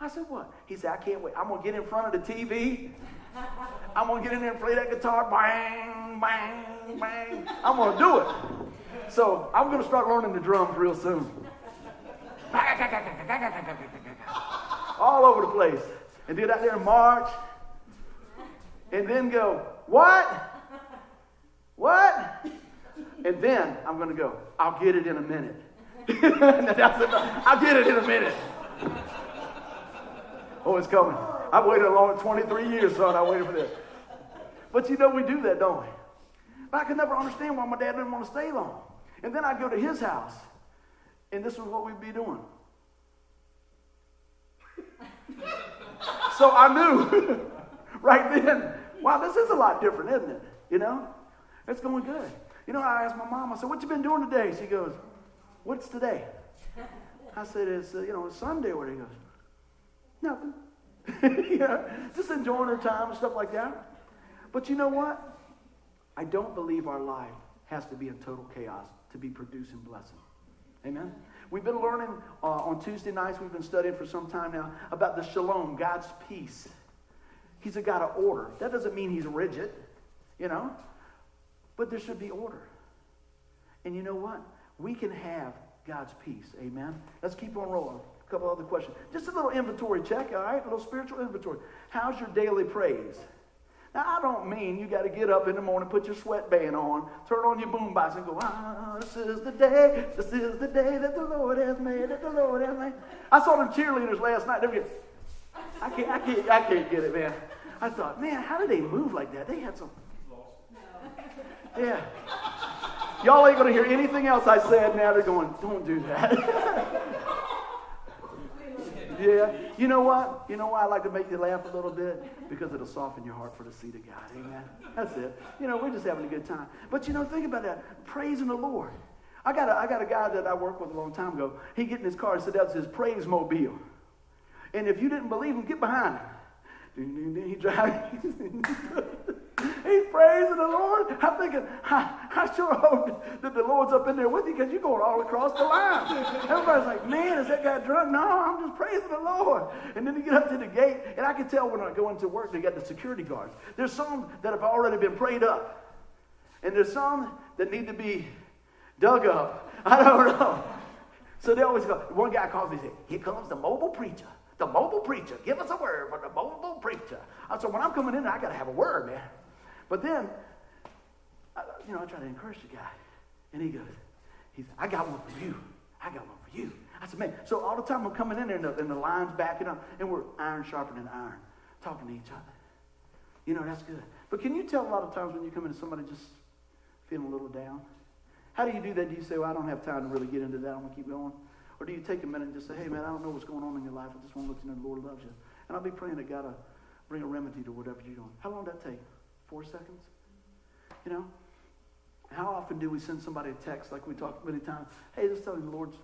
I said, what? He said, I can't wait. I'm going to get in front of the T V. I'm going to get in there and play that guitar. Bang, bang, bang. I'm going to do it. So I'm going to start learning the drums real soon. All over the place. And get out there and march. And then go, what? What? And then I'm going to go, I'll get it in a minute. That's enough. I'll get it in a minute. Oh, it's coming. I've waited a long twenty-three years, son. I waited for this. But you know, we do that, don't we? But I could never understand why my dad didn't want to stay long. And then I'd go to his house, and this was what we'd be doing. So I knew right then, wow, this is a lot different, isn't it? You know? It's going good. You know, I asked my mom, I said, what you been doing today? She goes, what's today? I said, it's, uh, you know, it's Sunday. Where she goes, nothing. You know, just enjoying her time and stuff like that. But you know what? I don't believe our life has to be in total chaos to be producing blessing. Amen? We've been learning uh, on Tuesday nights, we've been studying for some time now, about the shalom, God's peace. He's a God of order. That doesn't mean he's rigid, you know? But there should be order. And you know what? We can have God's peace. Amen? Let's keep on rolling. A couple other questions. Just a little inventory check, all right? A little spiritual inventory. How's your daily praise? Now, I don't mean you got to get up in the morning, put your sweatband on, turn on your boombox and go, ah, this is the day, this is the day that the Lord has made, that the Lord has made. I saw them cheerleaders last night. They were getting, I can't, I can't, I can't get it, man. I thought, man, how did they move like that? They had some... Yeah. Y'all ain't going to hear anything else I said now. They're going, don't do that. Yeah. You know what? You know why I like to make you laugh a little bit? Because it'll soften your heart for the seed of God. Amen. That's it. You know, we're just having a good time. But, you know, think about that. Praising the Lord. I got a, I got a guy that I worked with a long time ago. He get in his car and said, that's his praise mobile. And if you didn't believe him, get behind him. He drives. He's praising the Lord. I'm thinking, I, I sure hope that the Lord's up in there with you because you're going all across the line. Everybody's like, man, is that guy drunk? No, I'm just praising the Lord. And then you get up to the gate, and I can tell when I go into work, they got the security guards. There's some that have already been prayed up, and there's some that need to be dug up. I don't know. So they always go, one guy calls me and says, here comes the mobile preacher. The mobile preacher. Give us a word for the mobile preacher. I said, when I'm coming in, I got to have a word, man. But then, I, you know, I try to encourage the guy. And he goes, he's, I got one for you. I got one for you. I said, man. So all the time I'm coming in there and the, and the line's backing up. And we're iron sharpening iron, talking to each other. You know, that's good. But can you tell a lot of times when you come into somebody just feeling a little down? How do you do that? Do you say, well, I don't have time to really get into that. I'm going to keep going. Or do you take a minute and just say, hey, man, I don't know what's going on in your life. I just want to let you know the Lord loves you. And I'll be praying that God will bring a remedy to whatever you're doing. How long does that take? Four seconds? You know? How often do we send somebody a text like we talked many times? Hey, just tell me the Lord's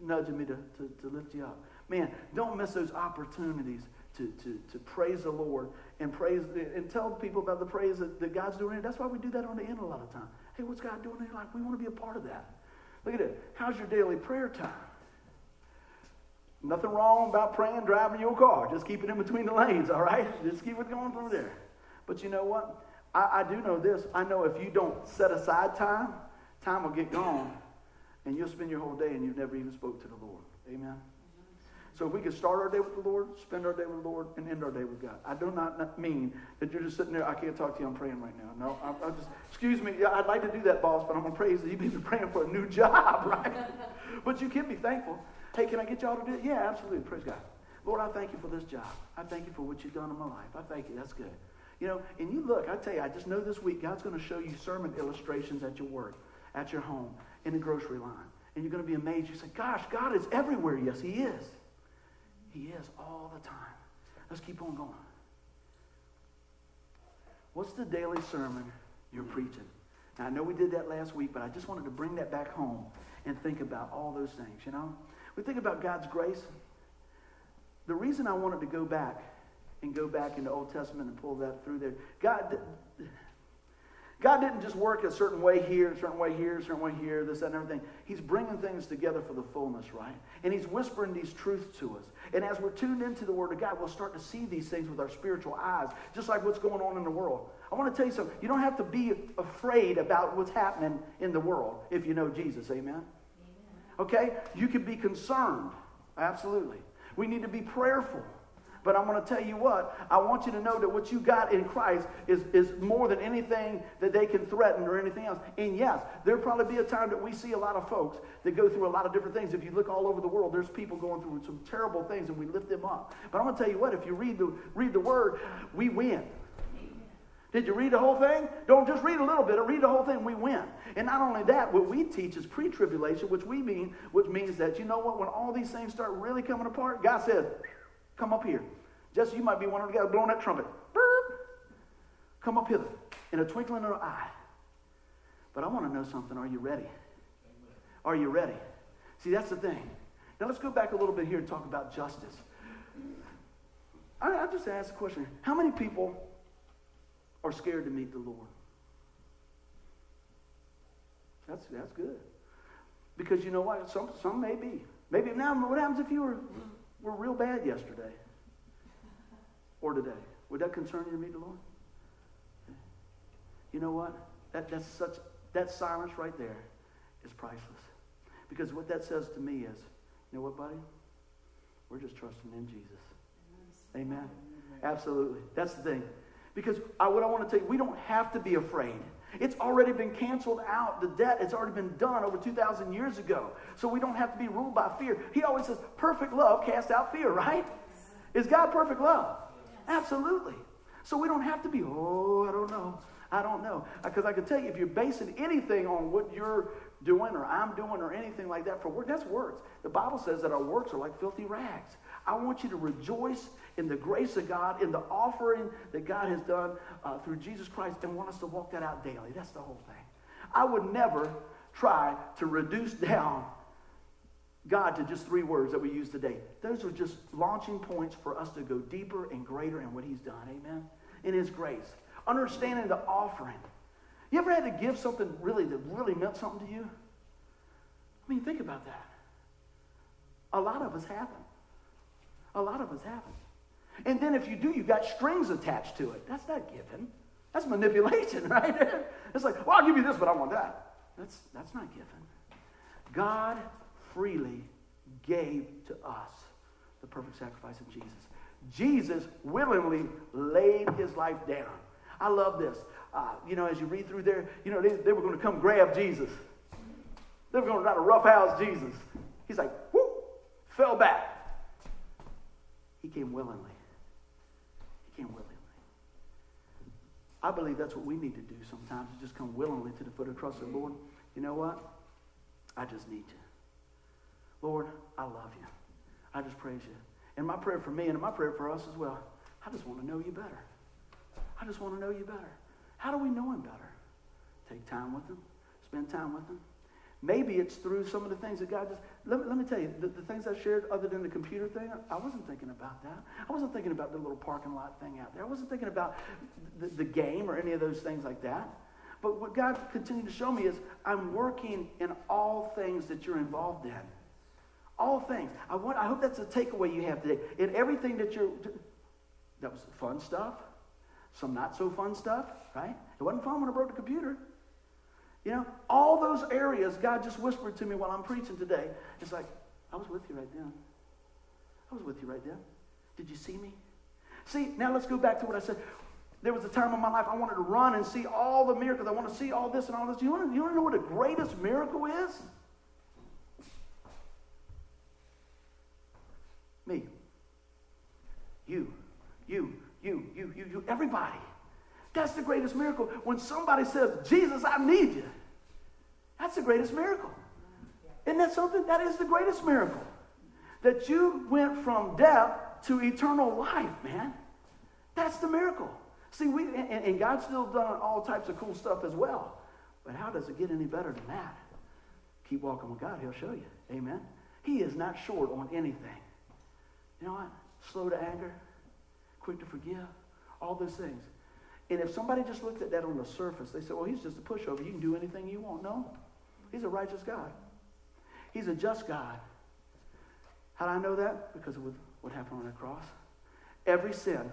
nudging me to, to, to lift you up. Man, don't miss those opportunities to, to, to praise the Lord and praise and tell people about the praise that, that God's doing. That's why we do that on the end a lot of time. Hey, what's God doing in your life? We want to be a part of that. Look at it. How's your daily prayer time? Nothing wrong about praying, driving your car. Just keep it in between the lanes, all right? Just keep it going through there. But you know what? I, I do know this. I know if you don't set aside time, time will get gone. And you'll spend your whole day and you've never even spoke to the Lord. Amen? So if we could start our day with the Lord, spend our day with the Lord, and end our day with God. I do not, not mean that you're just sitting there, I can't talk to you, I'm praying right now. No, I'm, I'm just, excuse me, I'd like to do that, boss, but I'm going to praise that you've been praying for a new job, right? But you can be thankful. Hey, can I get y'all to do it? Yeah, absolutely. Praise God. Lord, I thank you for this job. I thank you for what you've done in my life. I thank you. That's good. You know, and you look, I tell you, I just know this week God's going to show you sermon illustrations at your work, at your home, in the grocery line. And you're going to be amazed. You say, gosh, God is everywhere. Yes, he is. He is all the time. Let's keep on going. What's the daily sermon you're preaching? Now, I know we did that last week, but I just wanted to bring that back home and think about all those things, you know? We think about God's grace. The reason I wanted to go back and go back in the Old Testament and pull that through there, God, God didn't just work a certain way here, a certain way here, a certain way here, this, that, and everything. He's bringing things together for the fullness, right? And he's whispering these truths to us. And as we're tuned into the Word of God, we'll start to see these things with our spiritual eyes, just like what's going on in the world. I want to tell you something. You don't have to be afraid about what's happening in the world if you know Jesus, amen? Amen. Okay? You can be concerned, absolutely. We need to be prayerful. But I'm going to tell you what, I want you to know that what you got in Christ is, is more than anything that they can threaten or anything else. And yes, there'll probably be a time that we see a lot of folks that go through a lot of different things. If you look all over the world, there's people going through some terrible things and we lift them up. But I'm going to tell you what, if you read the, read the Word, we win. Did you read the whole thing? Don't just read a little bit. Or read the whole thing. We win. And not only that, what we teach is pre-tribulation, which we mean, which means that, you know what, when all these things start really coming apart, God says, come up here. Just you might be one of the guys blowing that trumpet. Burp. Come up here in a twinkling of an eye. But I want to know something. Are you ready? Are you ready? See, that's the thing. Now let's go back a little bit here and talk about justice. I, I just asked a question. How many people are scared to meet the Lord? That's that's good. Because you know what? Some some may be. Maybe now what happens if you were were real bad yesterday or today? Would that concern you to meet the Lord? You know what? That that's such that silence right there is priceless. Because what that says to me is, you know what, buddy? We're just trusting in Jesus. Amen. Absolutely. That's the thing. Because I, what I want to tell you, we don't have to be afraid. It's already been canceled out. The debt has already been done over two thousand years ago. So we don't have to be ruled by fear. He always says, perfect love casts out fear, right? Is God perfect love? Yes. Absolutely. So we don't have to be, oh, I don't know. I don't know. Because I can tell you, if you're basing anything on what you're doing or I'm doing or anything like that for work, that's works. The Bible says that our works are like filthy rags. I want you to rejoice in the grace of God, in the offering that God has done uh, through Jesus Christ, and want us to walk that out daily. That's the whole thing. I would never try to reduce down God to just three words that we use today. Those are just launching points for us to go deeper and greater in what he's done, amen, in his grace. Understanding the offering. You ever had to give something really that really meant something to you? I mean, think about that. A lot of us haven't. A lot of us haven't. And then if you do, you've got strings attached to it. That's not giving. That's manipulation, right there. It's like, well, I'll give you this, but I want that. That's, that's not giving. God freely gave to us the perfect sacrifice of Jesus. Jesus willingly laid his life down. I love this. Uh, you know, as you read through there, you know, they, they were going to come grab Jesus. They were going to try to roughhouse Jesus. He's like, whoop, fell back. He came willingly. He came willingly. I believe that's what we need to do sometimes, is just come willingly to the foot of the cross. And Lord, you know what? I just need you. Lord, I love you. I just praise you. And my prayer for me and my prayer for us as well, I just want to know you better. I just want to know you better. How do we know him better? Take time with him. Spend time with him. Maybe it's through some of the things that God does. Let me, let me tell you, the, the things I shared other than the computer thing, I wasn't thinking about that. I wasn't thinking about the little parking lot thing out there. I wasn't thinking about the, the game or any of those things like that. But what God continued to show me is I'm working in all things that you're involved in. All things. I want. I hope that's the takeaway you have today. In everything that you're... That was fun stuff. Some not so fun stuff, right? It wasn't fun when I broke the computer. You know, all those areas God just whispered to me while I'm preaching today. It's like, I was with you right then. I was with you right then. Did you see me? See, now let's go back to what I said. There was a time in my life I wanted to run and see all the miracles. I want to see all this and all this. You want to, you want to know what the greatest miracle is? Me. You. You. You. You. You. You. Everybody. That's the greatest miracle. When somebody says, Jesus, I need you. That's the greatest miracle. Isn't that something? That is the greatest miracle. That you went from death to eternal life, man. That's the miracle. See, we and, and God's still done all types of cool stuff as well. But how does it get any better than that? Keep walking with God. He'll show you. Amen. He is not short on anything. You know what? Slow to anger. Quick to forgive. All those things. And if somebody just looked at that on the surface, they said, well, he's just a pushover. You can do anything you want. No, he's a righteous God. He's a just God. How do I know that? Because of what happened on the cross. Every sin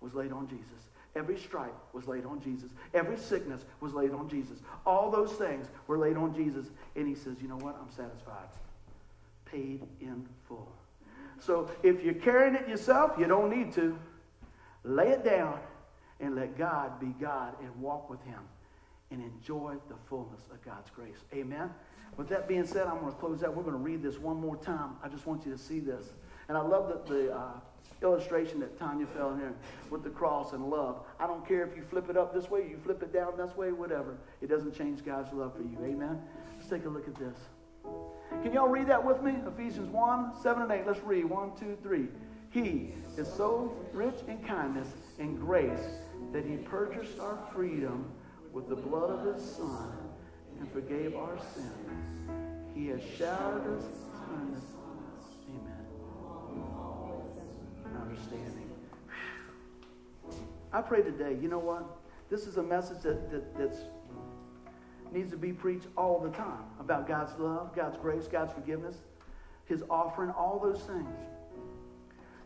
was laid on Jesus. Every stripe was laid on Jesus. Every sickness was laid on Jesus. All those things were laid on Jesus. And he says, you know what? I'm satisfied. Paid in full. So if you're carrying it yourself, you don't need to. Lay it down and let God be God and walk with him and enjoy the fullness of God's grace. Amen. With that being said, I'm going to close out. We're going to read this one more time. I just want you to see this. And I love the, the uh, illustration that Tanya fell in here with the cross and love. I don't care if you flip it up this way, you flip it down this way, whatever. It doesn't change God's love for you. Amen. Let's take a look at this. Can y'all read that with me? Ephesians one, seven and eight. Let's read. one, two, three. He is so rich in kindness and grace that he purchased our freedom with the blood of his Son and forgave our sins. He has showered us with kindness. Amen. Understanding. I pray today, you know what? This is a message that, that that's needs to be preached all the time about God's love, God's grace, God's forgiveness, his offering, all those things.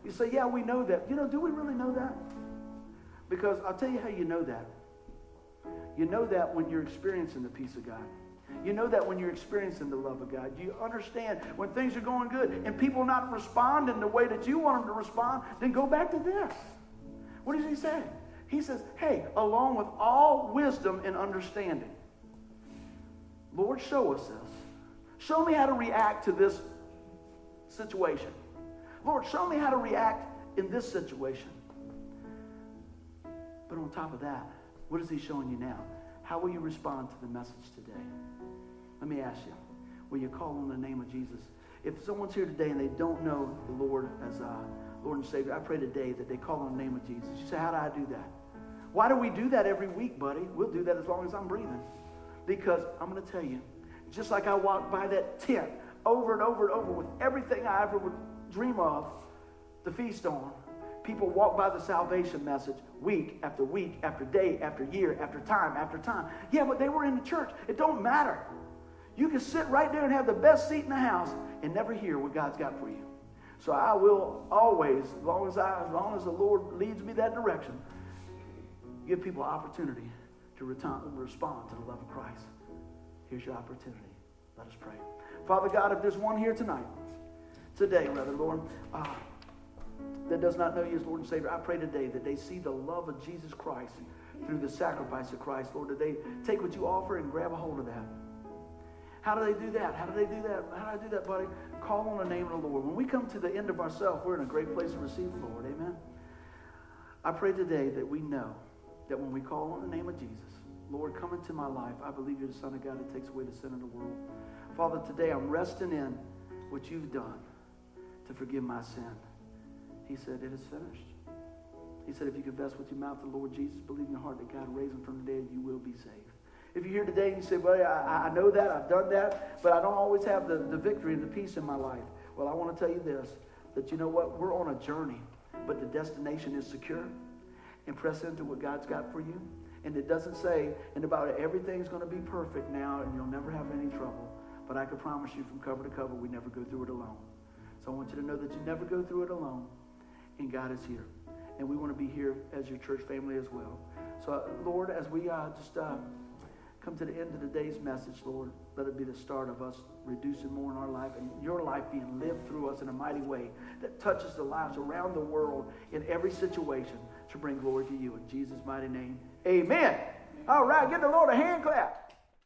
You say, yeah, we know that. You know, do we really know that? Because I'll tell you how you know that. You know that when you're experiencing the peace of God. You know that when you're experiencing the love of God. You understand when things are going good and people not responding the way that you want them to respond, then go back to this. What does he say? He says, hey, along with all wisdom and understanding, Lord, show us this. Show me how to react to this situation. Lord, show me how to react in this situation. But on top of that, what is he showing you now? How will you respond to the message today? Let me ask you, will you call on the name of Jesus? If someone's here today and they don't know the Lord as uh, Lord and Savior, I pray today that they call on the name of Jesus. You say, how do I do that? Why do we do that every week, buddy? We'll do that as long as I'm breathing. Because I'm going to tell you, just like I walked by that tent over and over and over with everything I ever would dream of to feast on, people walk by the salvation message week after week after day after year after time after time. Yeah, but they were in the church. It don't matter. You can sit right there and have the best seat in the house and never hear what God's got for you. So I will always, as long as I, as long as the Lord leads me that direction, give people opportunity to respond to the love of Christ. Here's your opportunity. Let us pray. Father God, if there's one here tonight, today, rather, Lord, uh, that does not know you as Lord and Savior, I pray today that they see the love of Jesus Christ through the sacrifice of Christ. Lord, that they take what you offer and grab a hold of that. How do they do that? How do they do that? How do I do that, buddy? Call on the name of the Lord. When we come to the end of ourselves, we're in a great place to receive the Lord. Amen. I pray today that we know that when we call on the name of Jesus, Lord, come into my life. I believe you're the Son of God that takes away the sin of the world. Father, today I'm resting in what you've done to forgive my sin. He said, it is finished. He said, if you confess with your mouth the Lord Jesus, believe in your heart that God raised him from the dead, you will be saved. If you're here today and you say, well, I, I know that, I've done that, but I don't always have the, the victory and the peace in my life. Well, I want to tell you this, that you know what? We're on a journey, but the destination is secure. And press into what God's got for you. And it doesn't say, and about everything's going to be perfect now and you'll never have any trouble. But I can promise you from cover to cover, we never go through it alone. So I want you to know that you never go through it alone. And God is here. And we want to be here as your church family as well. So, uh, Lord, as we uh, just uh, come to the end of today's message, Lord, let it be the start of us reducing more in our life and your life being lived through us in a mighty way that touches the lives around the world in every situation to bring glory to you. In Jesus' mighty name, amen. All right, give the Lord a hand clap.